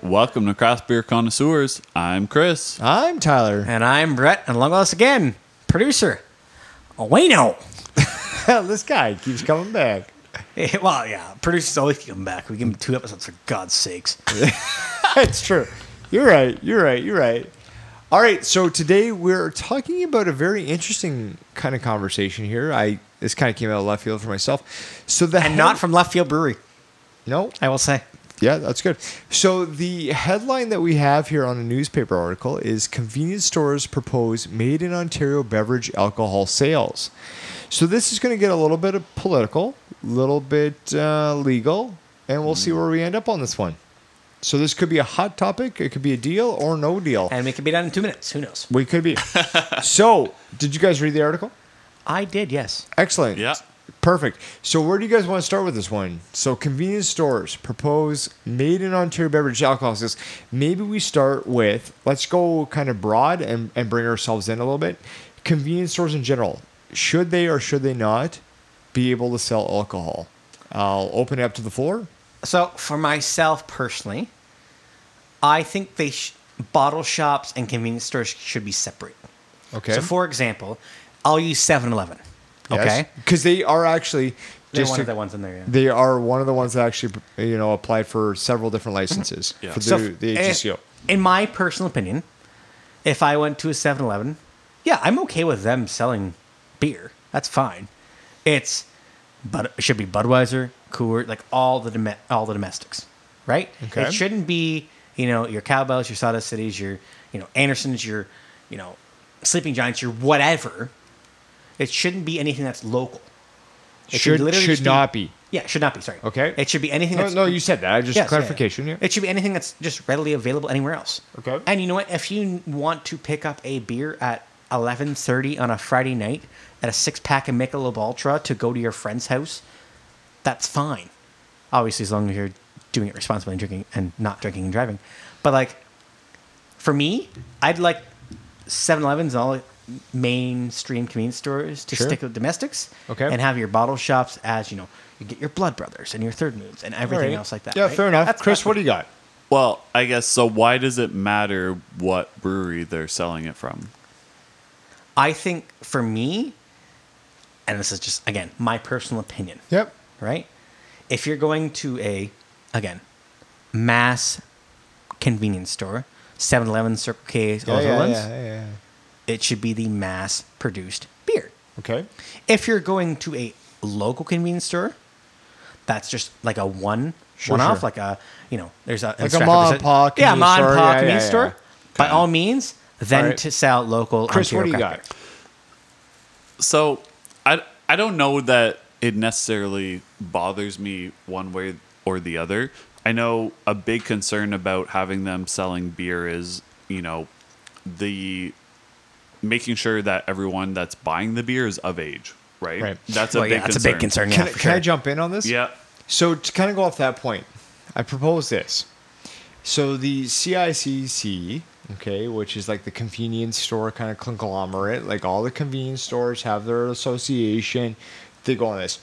Welcome to Craft Beer Connoisseurs. I'm Chris. I'm Tyler. And I'm Brett. And along with us again, producer, Ueno. This guy keeps coming back. Well, yeah. Producers always keep coming back. We give him 2 episodes, for God's sakes. It's true. You're right. All right. So today we're talking about a very interesting kind of conversation here. This kind of came out of left field for myself. Not from Left Field Brewery. No. I will say. Yeah, that's good. So the headline that we have here on a newspaper article is Convenience Stores Propose Made in Ontario Beverage Alcohol Sales. So this is going to get a little bit of political, a little bit legal, and we'll see where we end up on this one. So this could be a hot topic. It could be a deal or no deal. And we could be done in 2 minutes. Who knows? We could be. So did you guys read the article? I did, yes. Excellent. Yeah. Perfect. So where do you guys want to start with this one? So convenience stores propose made in Ontario beverage alcohol sales. Maybe we start with, let's go kind of broad and bring ourselves in a little bit. Convenience stores in general, should they or should they not be able to sell alcohol? I'll open it up to the floor. So for myself personally, I think they bottle shops and convenience stores should be separate. Okay. So for example, I'll use 7-Eleven. Okay, because they are actually one of the ones in there. Yeah. They are one of the ones that actually, applied for several different licenses for the AGCO. In my personal opinion, if I went to a 7-Eleven, yeah, I'm okay with them selling beer. That's fine. It should be Budweiser, Coors, like all the domestics, right? Okay. It shouldn't be your Cowbells, your Sawdust Cities, your Anderson's, your Sleeping Giants, your whatever. It shouldn't be anything that's local. It should not be. Yeah, should not be. Sorry. Okay. It should be anything that's... No, you said that. Clarification. Yeah. It should be anything that's just readily available anywhere else. Okay. And you know what? If you want to pick up a beer at 11:30 on a Friday night at a 6-pack of Michelob Ultra to go to your friend's house, that's fine. Obviously, as long as you're doing it responsibly and drinking and not drinking and driving. But, for me, I'd like 7-Elevens and all... mainstream convenience stores to stick with domestics and have your bottle shops as, you get your Blood Brothers and your Third Moons and everything else like that. Yeah, right? Fair enough. That's Chris, what do you got? Well, I guess, so why does it matter what brewery they're selling it from? I think for me, and this is just, again, my personal opinion. Yep. Right? If you're going to mass convenience store, 7-Eleven, Circle K, all those ones. Yeah. It should be the mass-produced beer. Okay. If you're going to a local convenience store, that's just like a one-off, like a, there's a... Like a mom and pa convenience store. Yeah, mom and pa convenience store. Okay. By all means, to sell local Ontario. Chris, what do you got? So, I don't know that it necessarily bothers me one way or the other. I know a big concern about having them selling beer is, making sure that everyone that's buying the beer is of age, right? Right. That's a big concern. Can I jump in on this? Yeah. So to kind of go off that point, I propose this. So the CICC, which is like the convenience store kind of conglomerate, like all the convenience stores have their association. They go on this.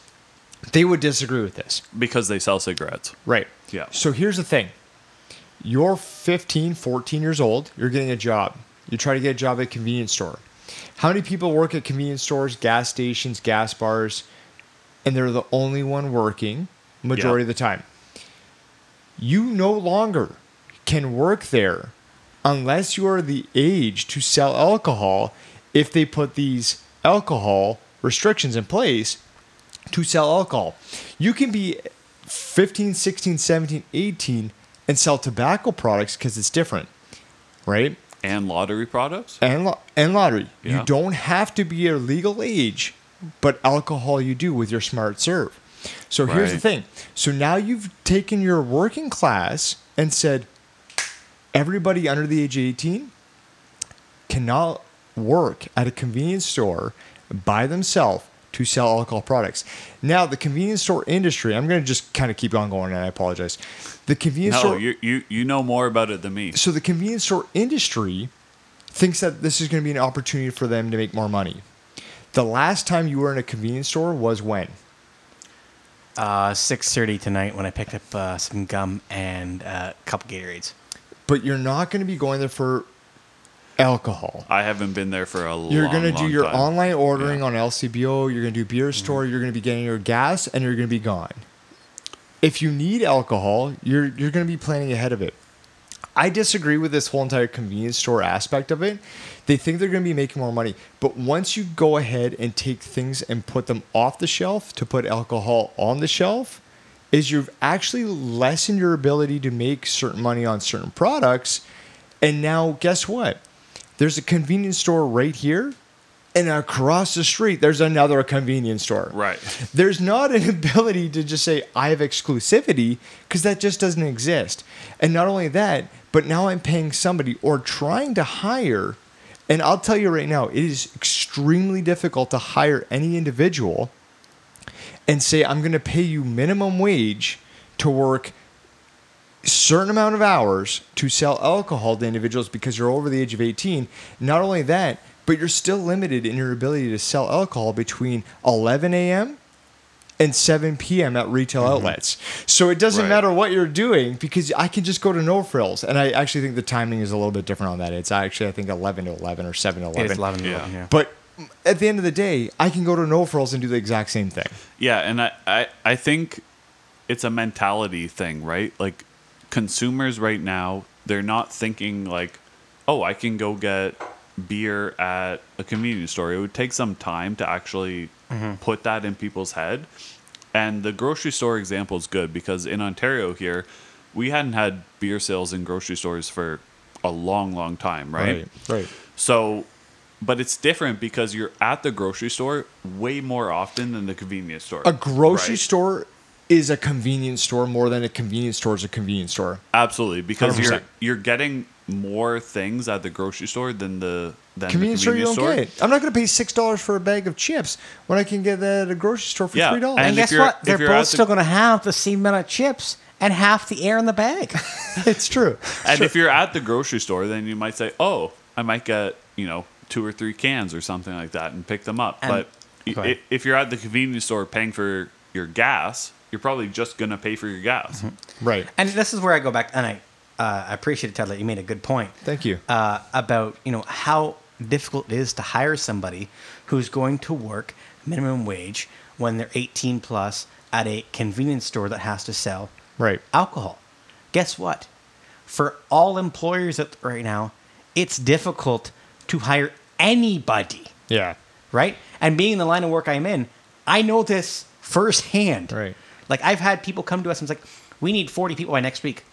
They would disagree with this. Because they sell cigarettes. Right. Yeah. So here's the thing. You're 15, 14 years old. You're getting a job. You try to get a job at a convenience store. How many people work at convenience stores, gas stations, gas bars, and they're the only one working majority of the time? You no longer can work there unless you are the age to sell alcohol if they put these alcohol restrictions in place to sell alcohol. You can be 15, 16, 17, 18 and sell tobacco products because it's different, right? And lottery products? And lottery. Yeah. You don't have to be a legal age, but alcohol you do with your Smart Serve. So here's the thing. So now you've taken your working class and said, everybody under the age of 18 cannot work at a convenience store by themselves to sell alcohol products. Now, the convenience store industry, I'm going to just kind of keep on going, and I apologize. The convenience store... No, you know more about it than me. So the convenience store industry thinks that this is going to be an opportunity for them to make more money. The last time you were in a convenience store was when? 6:30 tonight when I picked up some gum and a couple Gatorades. but you're not going to be going there for alcohol. I haven't been there for a long time. You're going to do your online ordering on LCBO. You're going to do beer store. Mm-hmm. You're going to be getting your gas, and you're going to be gone. If you need alcohol, you're going to be planning ahead of it. I disagree with this whole entire convenience store aspect of it. They think they're going to be making more money. But once you go ahead and take things and put them off the shelf to put alcohol on the shelf, is you've actually lessened your ability to make certain money on certain products. And now, guess what? There's a convenience store right here. And across the street, there's another convenience store. Right. There's not an ability to just say, I have exclusivity, because that just doesn't exist. And not only that, but now I'm paying somebody or trying to hire. And I'll tell you right now, it is extremely difficult to hire any individual and say, I'm going to pay you minimum wage to work certain amount of hours to sell alcohol to individuals because you're over the age of 18. Not only that, but you're still limited in your ability to sell alcohol between 11 a.m. and 7 p.m. at retail outlets. So it doesn't matter what you're doing, because I can just go to No Frills. And I actually think the timing is a little bit different on that. It's actually, I think, 11 to 11 or 7 to 11. It's 11 to 11, yeah. But at the end of the day, I can go to No Frills and do the exact same thing. Yeah, and I think it's a mentality thing, right? Like, consumers right now, they're not thinking like, oh, I can go get beer at a convenience store. It would take some time to actually put that in people's head. And the grocery store example is good, because in Ontario here, we hadn't had beer sales in grocery stores for a long time, right? Right. So, but it's different because you're at the grocery store way more often than the convenience store. A grocery store is a convenience store more than a convenience store is a convenience store. Absolutely, because 100%. you're getting more things at the grocery store than the convenience store. Get it. I'm not going to pay $6 for a bag of chips when I can get that at a grocery store for $3. And guess what? They're both still going to have the same amount of chips and half the air in the bag. It's true. And if you're at the grocery store, then you might say, "Oh, I might get, you know, 2 or 3 cans or something like that and pick them up." And, but if you're at the convenience store paying for your gas, you're probably just going to pay for your gas, right? And this is where I go back, and I appreciate it, Ted, that you made a good point. Thank you. About, you know, how difficult it is to hire somebody who's going to work minimum wage when they're 18 plus at a convenience store that has to sell alcohol. Guess what? For all employers right now, it's difficult to hire anybody. Yeah. Right? And being in the line of work I'm in, I know this firsthand. Right. Like, I've had people come to us and it's like, we need 40 people by next week.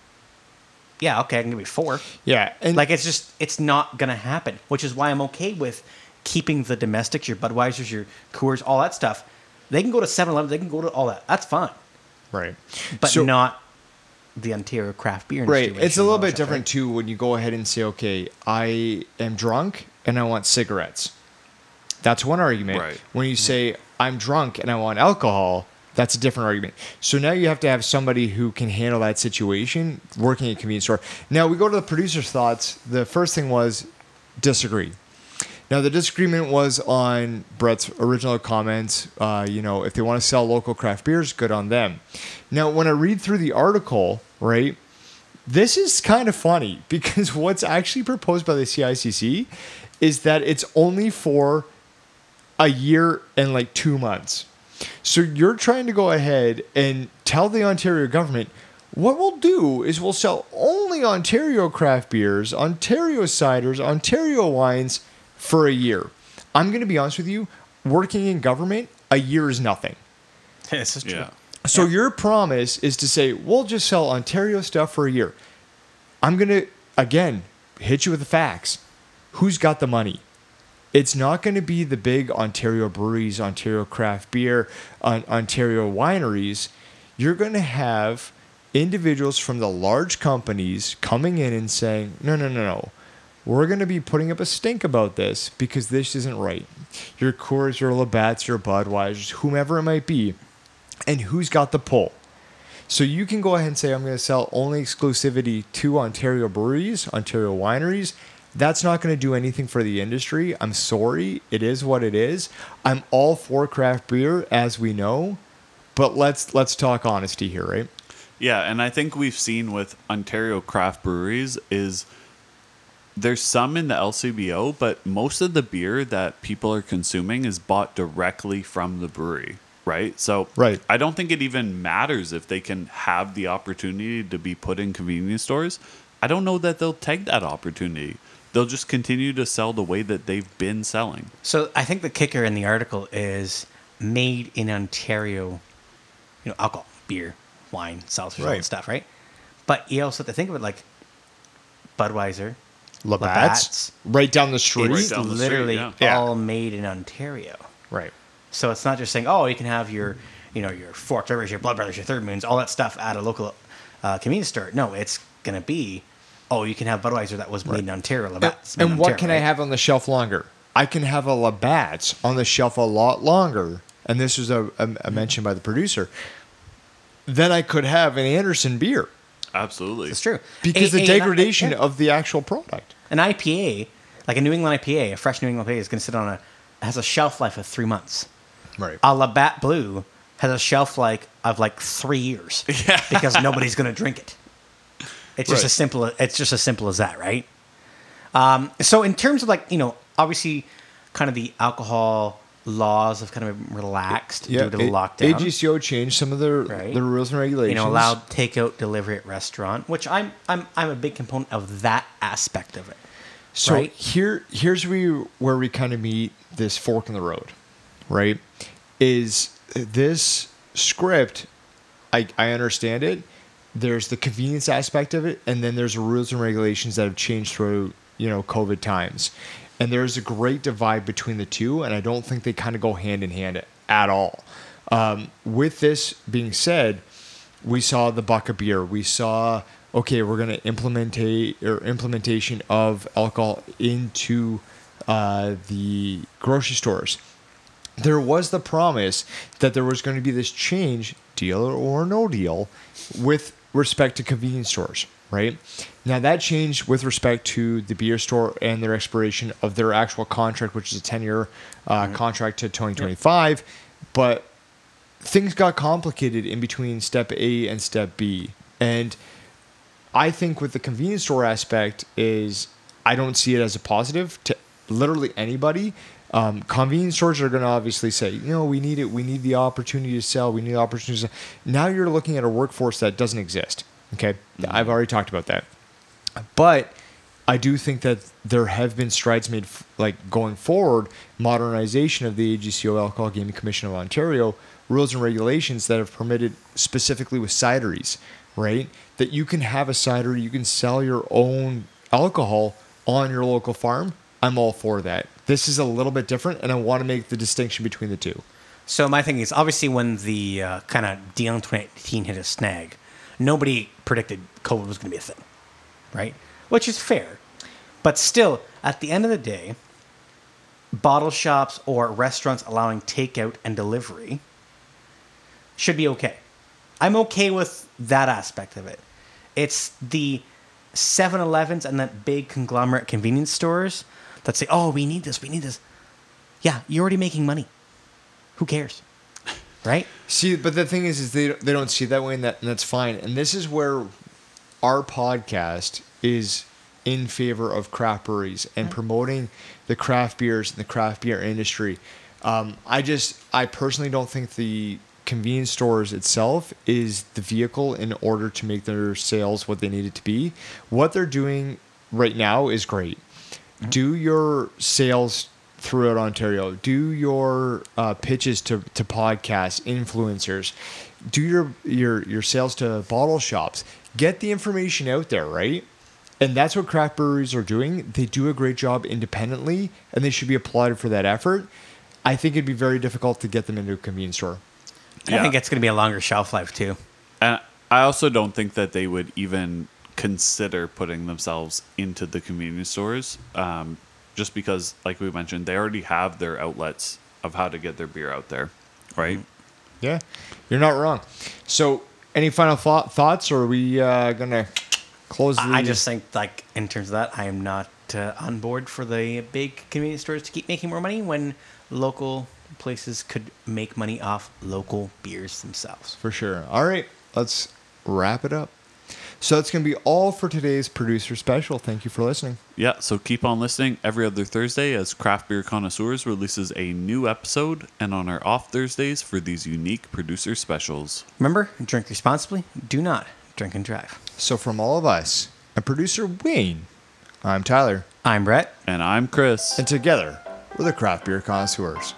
Yeah, okay, I can give you 4. Yeah. And like, it's just, it's not going to happen, which is why I'm okay with keeping the domestics, your Budweisers, your Coors, all that stuff. They can go to 7-Eleven, they can go to all that. That's fine. Right. But so, not the Ontario craft beer industry. Right. It's a little bit different, too, when you go ahead and say, okay, I am drunk and I want cigarettes. That's one argument. Right. When you say, I'm drunk and I want alcohol, that's a different argument. So now you have to have somebody who can handle that situation working at a convenience store. Now we go to the producer's thoughts. The first thing was disagree. Now the disagreement was on Brett's original comments. You know, if they want to sell local craft beers, good on them. Now when I read through the article, right, this is kind of funny because what's actually proposed by the CICC is that it's only for a year and like 2 months. So you're trying to go ahead and tell the Ontario government, what we'll do is we'll sell only Ontario craft beers, Ontario ciders, Ontario wines for a year. I'm going to be honest with you, working in government, a year is nothing. This is true. Yeah. So your promise is to say, we'll just sell Ontario stuff for a year. I'm going to, again, hit you with the facts. Who's got the money? It's not going to be the big Ontario breweries, Ontario craft beer, Ontario wineries. You're going to have individuals from the large companies coming in and saying, no. We're going to be putting up a stink about this because this isn't right. Your Coors, your Labatt's, your Budweiser's, whomever it might be, and who's got the pull. So you can go ahead and say, I'm going to sell only exclusivity to Ontario breweries, Ontario wineries. That's not going to do anything for the industry. I'm sorry. It is what it is. I'm all for craft beer, as we know, but let's talk honesty here, right? Yeah, and I think we've seen with Ontario craft breweries is there's some in the LCBO, but most of the beer that people are consuming is bought directly from the brewery, right? So I don't think it even matters if they can have the opportunity to be put in convenience stores. I don't know that they'll take that opportunity. They'll just continue to sell the way that they've been selling. So I think the kicker in the article is made in Ontario, you know, alcohol, beer, wine, seltzer, and stuff, right? But you also have to think of it like Budweiser, Labatt's, right down the street. It's right literally the street, all made in Ontario. Right. So it's not just saying, oh, you can have your, you know, your Four Fathers, your Blood Brothers, your Third Moons, all that stuff at a local convenience store. No, it's going to be, oh, you can have Budweiser that was made in Ontario. Labatt's made in Ontario, what can I have on the shelf longer? I can have a Labatt's on the shelf a lot longer. And this was a mention by the producer. Then I could have an Anderson beer. Absolutely. That's true. Because the degradation of the actual product. An IPA, like a New England IPA, a fresh New England IPA is going to sit on has a shelf life of 3 months. Right. A Labatt Blue has a shelf life of like 3 years. Yeah. Because nobody's going to drink it. It's just as simple. It's just as simple as that, right? So in terms of like, you know, obviously, kind of the alcohol laws have kind of relaxed due to the lockdown. AGCO changed some of the rules and regulations. You know, allowed takeout, delivery at restaurant, which I'm a big component of that aspect of it. So here's where we kind of meet this fork in the road, right? Is this script? I understand it. There's the convenience aspect of it, and then there's rules and regulations that have changed through, you know, COVID times. And there's a great divide between the two, and I don't think they kind of go hand in hand at all. With this being said, we saw the buck of beer. We saw, okay, we're going to implementation of alcohol into the grocery stores. There was the promise that there was going to be this change, deal or no deal, with respect to convenience stores, right? Now, that changed with respect to the beer store and their expiration of their actual contract, which is a 10-year contract to 2025. Yep. But things got complicated in between Step A and Step B. And I think with the convenience store aspect is I don't see it as a positive to literally anybody. Convenience stores are going to obviously say, you know, we need it. We need the opportunity to sell. We need the opportunity to sell. Now you're looking at a workforce that doesn't exist. Okay. Mm-hmm. I've already talked about that. But I do think that there have been strides made, like going forward, modernization of the AGCO Alcohol Gaming Commission of Ontario, rules and regulations that have permitted specifically with cideries, right? That you can have a cider, you can sell your own alcohol on your local farm. I'm all for that. This is a little bit different, and I want to make the distinction between the two. So my thing is, obviously, when the kind of deal in 2018 hit a snag, nobody predicted COVID was going to be a thing, right? Which is fair. But still, at the end of the day, bottle shops or restaurants allowing takeout and delivery should be okay. I'm okay with that aspect of it. It's the 7-Elevens and that big conglomerate convenience stores that say, oh, we need this, we need this. Yeah, you're already making money. Who cares? Right? See, but the thing is they don't see it that way, and that's fine. And this is where our podcast is in favor of craft breweries and promoting the craft beers and the craft beer industry. I personally don't think the convenience stores itself is the vehicle in order to make their sales what they need it to be. What they're doing right now is great. Do your sales throughout Ontario. Do your pitches to podcasts, influencers. Do your sales to bottle shops. Get the information out there, right? And that's what craft breweries are doing. They do a great job independently, and they should be applauded for that effort. I think it'd be very difficult to get them into a convenience store. Yeah. I think it's going to be a longer shelf life, too. And I also don't think that they would even consider putting themselves into the convenience stores just because, like we mentioned, they already have their outlets of how to get their beer out there, right? Yeah, you're not wrong. So any final thoughts, or are we going to close the... I just think, like, in terms of that, I am not on board for the big convenience stores to keep making more money when local places could make money off local beers themselves. For sure. All right, let's wrap it up. So that's going to be all for today's producer special. Thank you for listening. Yeah, so keep on listening every other Thursday as Craft Beer Connoisseurs releases a new episode, and on our off Thursdays for these unique producer specials. Remember, drink responsibly. Do not drink and drive. So from all of us, and producer Wayne, I'm Tyler. I'm Brett. And I'm Chris. And together, we're the Craft Beer Connoisseurs.